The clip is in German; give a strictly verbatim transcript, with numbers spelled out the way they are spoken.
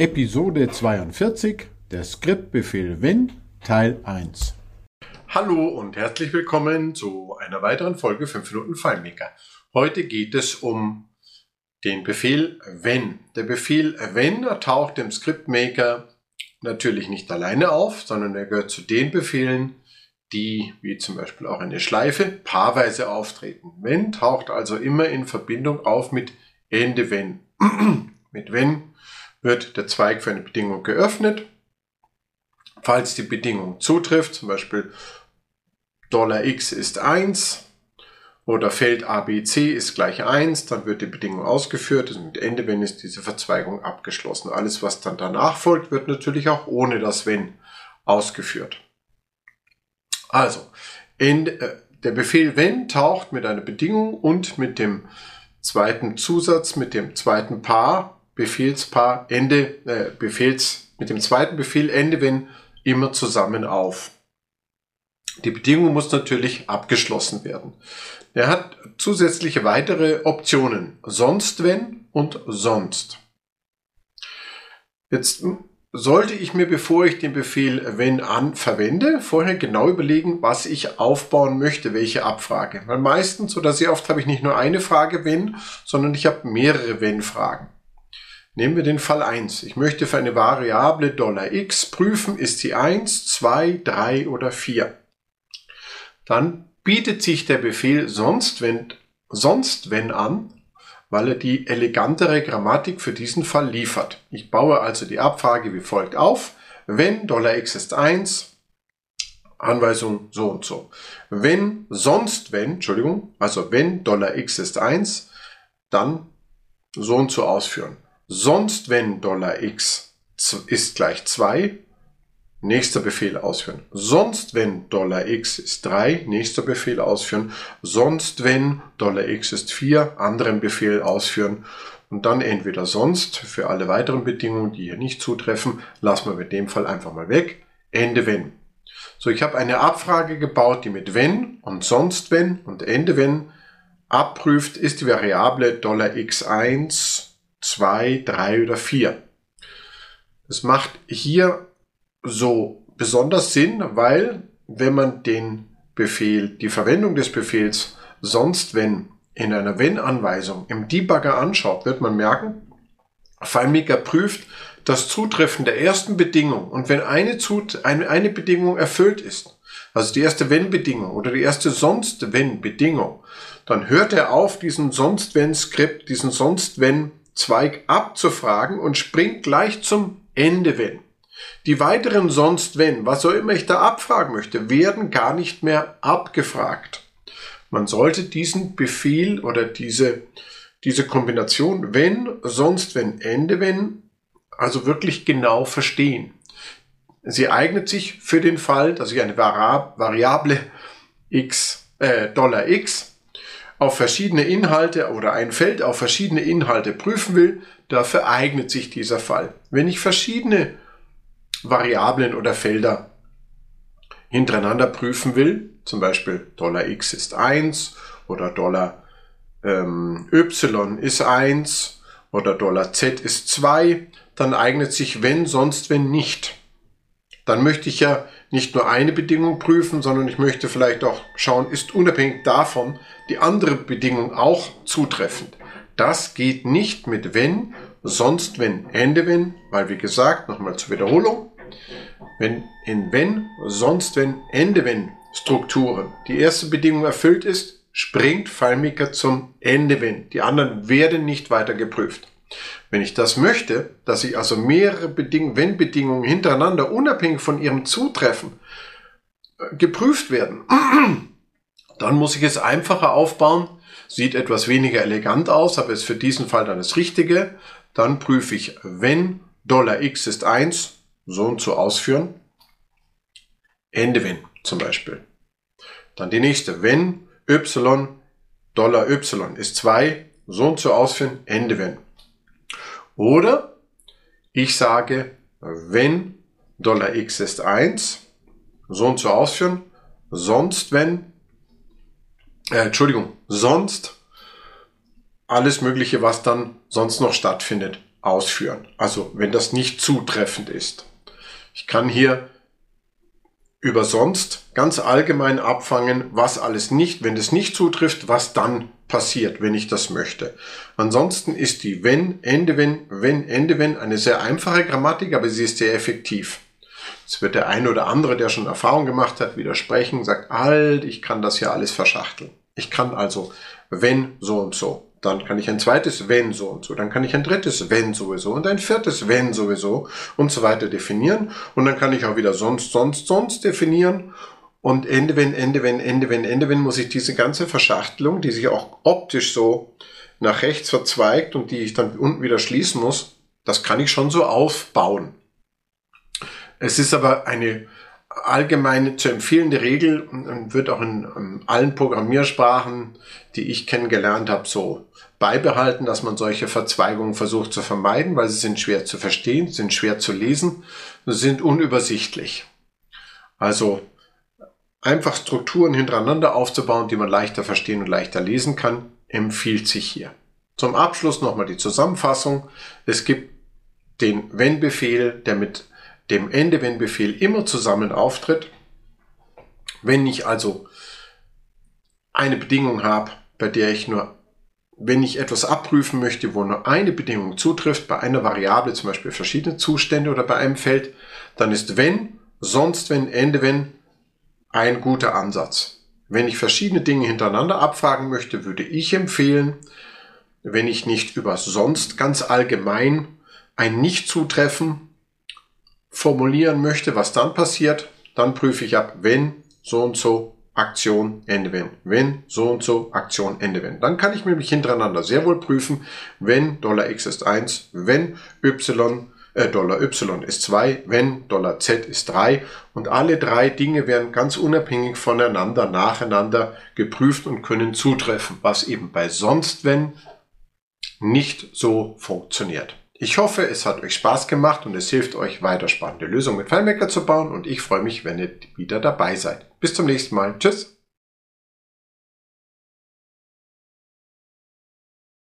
Episode zweiundvierzig, der Scriptbefehl WENN, Teil eins. Hallo und herzlich willkommen zu einer weiteren Folge fünf Minuten FileMaker. Heute geht es um den Befehl WENN. Der Befehl WENN taucht im Scriptmaker natürlich nicht alleine auf, sondern er gehört zu den Befehlen, die, wie zum Beispiel auch eine Schleife, paarweise auftreten. WENN taucht also immer in Verbindung auf mit Ende WENN. Mit WENN wird der Zweig für eine Bedingung geöffnet. Falls die Bedingung zutrifft, zum Beispiel $x ist eins oder Feld A B C ist gleich eins, dann wird die Bedingung ausgeführt und mit Ende WENN ist diese Verzweigung abgeschlossen. Alles, was dann danach folgt, wird natürlich auch ohne das WENN ausgeführt. Also, Ende, äh, der Befehl WENN taucht mit einer Bedingung und mit dem zweiten Zusatz, mit dem zweiten Paar, Befehlspaar Ende äh, Befehls mit dem zweiten Befehl Ende WENN immer zusammen auf. Die Bedingung muss natürlich abgeschlossen werden. Er hat zusätzliche weitere Optionen, sonst WENN und sonst. Jetzt sollte ich mir, bevor ich den Befehl WENN an verwende, vorher genau überlegen, was ich aufbauen möchte, welche Abfrage. Weil meistens oder sehr oft habe ich nicht nur eine Frage WENN, sondern ich habe mehrere WENN-Fragen. Nehmen wir den Fall eins. Ich möchte für eine Variable $x prüfen, ist sie eins, zwei, drei oder vier. Dann bietet sich der Befehl sonst wenn, sonst wenn an, weil er die elegantere Grammatik für diesen Fall liefert. Ich baue also die Abfrage wie folgt auf. Wenn $x ist eins, Anweisung so und so. Wenn sonst wenn, Entschuldigung, also wenn $x ist eins, dann so und so ausführen. Sonst wenn $x ist gleich zwei, nächster Befehl ausführen. Sonst wenn $x ist drei, nächster Befehl ausführen. Sonst wenn $x ist vier, anderen Befehl ausführen. Und dann entweder sonst für alle weiteren Bedingungen, die hier nicht zutreffen, lassen wir mit dem Fall einfach mal weg. Ende WENN. So, ich habe eine Abfrage gebaut, die mit WENN und sonst WENN und Ende WENN abprüft, ist die Variable $x eins, zwei, drei oder vier. Das macht hier so besonders Sinn, weil wenn man den Befehl, die Verwendung des Befehls sonst wenn in einer WENN-Anweisung im Debugger anschaut, wird man merken, FileMaker prüft das Zutreffen der ersten Bedingung und wenn eine, Zut eine, eine Bedingung erfüllt ist, also die erste WENN-Bedingung oder die erste sonst wenn-Bedingung, dann hört er auf, diesen sonst wenn-Skript, diesen sonst wenn Zweig abzufragen und springt gleich zum Ende WENN. Die weiteren sonst WENN, was auch immer ich da abfragen möchte, werden gar nicht mehr abgefragt. Man sollte diesen Befehl oder diese, diese Kombination WENN, sonst WENN, Ende WENN also wirklich genau verstehen. Sie eignet sich für den Fall, dass ich eine Variable x, äh, $x auf verschiedene Inhalte oder ein Feld auf verschiedene Inhalte prüfen will, dafür eignet sich dieser Fall. Wenn ich verschiedene Variablen oder Felder hintereinander prüfen will, zum Beispiel $x ist eins oder $y ist eins oder $z ist zwei, dann eignet sich WENN, sonst WENN nicht. Dann möchte ich ja nicht nur eine Bedingung prüfen, sondern ich möchte vielleicht auch schauen, ist unabhängig davon die andere Bedingung auch zutreffend. Das geht nicht mit WENN, sonst WENN, Ende WENN, weil wie gesagt, nochmal zur Wiederholung, wenn in WENN, sonst WENN, Ende WENN Strukturen die erste Bedingung erfüllt ist, springt FileMaker zum Ende WENN. Die anderen werden nicht weiter geprüft. Wenn ich das möchte, dass ich also mehrere Beding- WENN-Bedingungen hintereinander unabhängig von ihrem Zutreffen geprüft werden, dann muss ich es einfacher aufbauen, sieht etwas weniger elegant aus, aber ist für diesen Fall dann das Richtige. Dann prüfe ich, wenn $x ist eins, so und so ausführen, Ende WENN zum Beispiel. Dann die nächste, wenn y, $y ist zwei, so und so ausführen, Ende WENN. Oder ich sage, wenn $x ist eins, so und so ausführen, sonst wenn, äh, Entschuldigung, sonst alles Mögliche, was dann sonst noch stattfindet, ausführen. Also wenn das nicht zutreffend ist. Ich kann hier über sonst ganz allgemein abfangen, was alles nicht, wenn es nicht zutrifft, was dann passiert, wenn ich das möchte. Ansonsten ist die wenn, Ende, wenn, wenn, Ende, wenn eine sehr einfache Grammatik, aber sie ist sehr effektiv. Es wird der ein oder andere, der schon Erfahrung gemacht hat, widersprechen, sagt, halt, ich kann das hier alles verschachteln. Ich kann also wenn so und so. Dann kann ich ein zweites wenn so und so, dann kann ich ein drittes wenn sowieso und ein viertes wenn sowieso und so weiter definieren. Und dann kann ich auch wieder sonst, sonst, sonst definieren. Und Ende wenn, Ende wenn, Ende wenn, Ende wenn muss ich diese ganze Verschachtelung, die sich auch optisch so nach rechts verzweigt und die ich dann unten wieder schließen muss, das kann ich schon so aufbauen. Es ist aber eine allgemeine zu empfehlende Regel und wird auch in, in allen Programmiersprachen, die ich kennengelernt habe, so beibehalten, dass man solche Verzweigungen versucht zu vermeiden, weil sie sind schwer zu verstehen, sind schwer zu lesen, sind unübersichtlich. Also einfach Strukturen hintereinander aufzubauen, die man leichter verstehen und leichter lesen kann, empfiehlt sich hier. Zum Abschluss nochmal die Zusammenfassung. Es gibt den WENN-Befehl, der mit dem Ende-Wenn-Befehl immer zusammen auftritt. Wenn ich also eine Bedingung habe, bei der ich nur, wenn ich etwas abprüfen möchte, wo nur eine Bedingung zutrifft, bei einer Variable zum Beispiel verschiedene Zustände oder bei einem Feld, dann ist wenn, sonst wenn, Ende-Wenn ein guter Ansatz. Wenn ich verschiedene Dinge hintereinander abfragen möchte, würde ich empfehlen, wenn ich nicht über sonst ganz allgemein ein Nicht-Zutreffen formulieren möchte, was dann passiert, dann prüfe ich ab, wenn, so und so, Aktion, Ende, wenn, wenn, so und so, Aktion, Ende, wenn. Dann kann ich nämlich hintereinander sehr wohl prüfen, wenn $x ist eins, wenn y, äh, $y ist zwei, wenn $z ist drei, und alle drei Dinge werden ganz unabhängig voneinander, nacheinander geprüft und können zutreffen, was eben bei sonst wenn nicht so funktioniert. Ich hoffe, es hat euch Spaß gemacht und es hilft euch, weiter spannende Lösungen mit FileMaker zu bauen, und ich freue mich, wenn ihr wieder dabei seid. Bis zum nächsten Mal. Tschüss!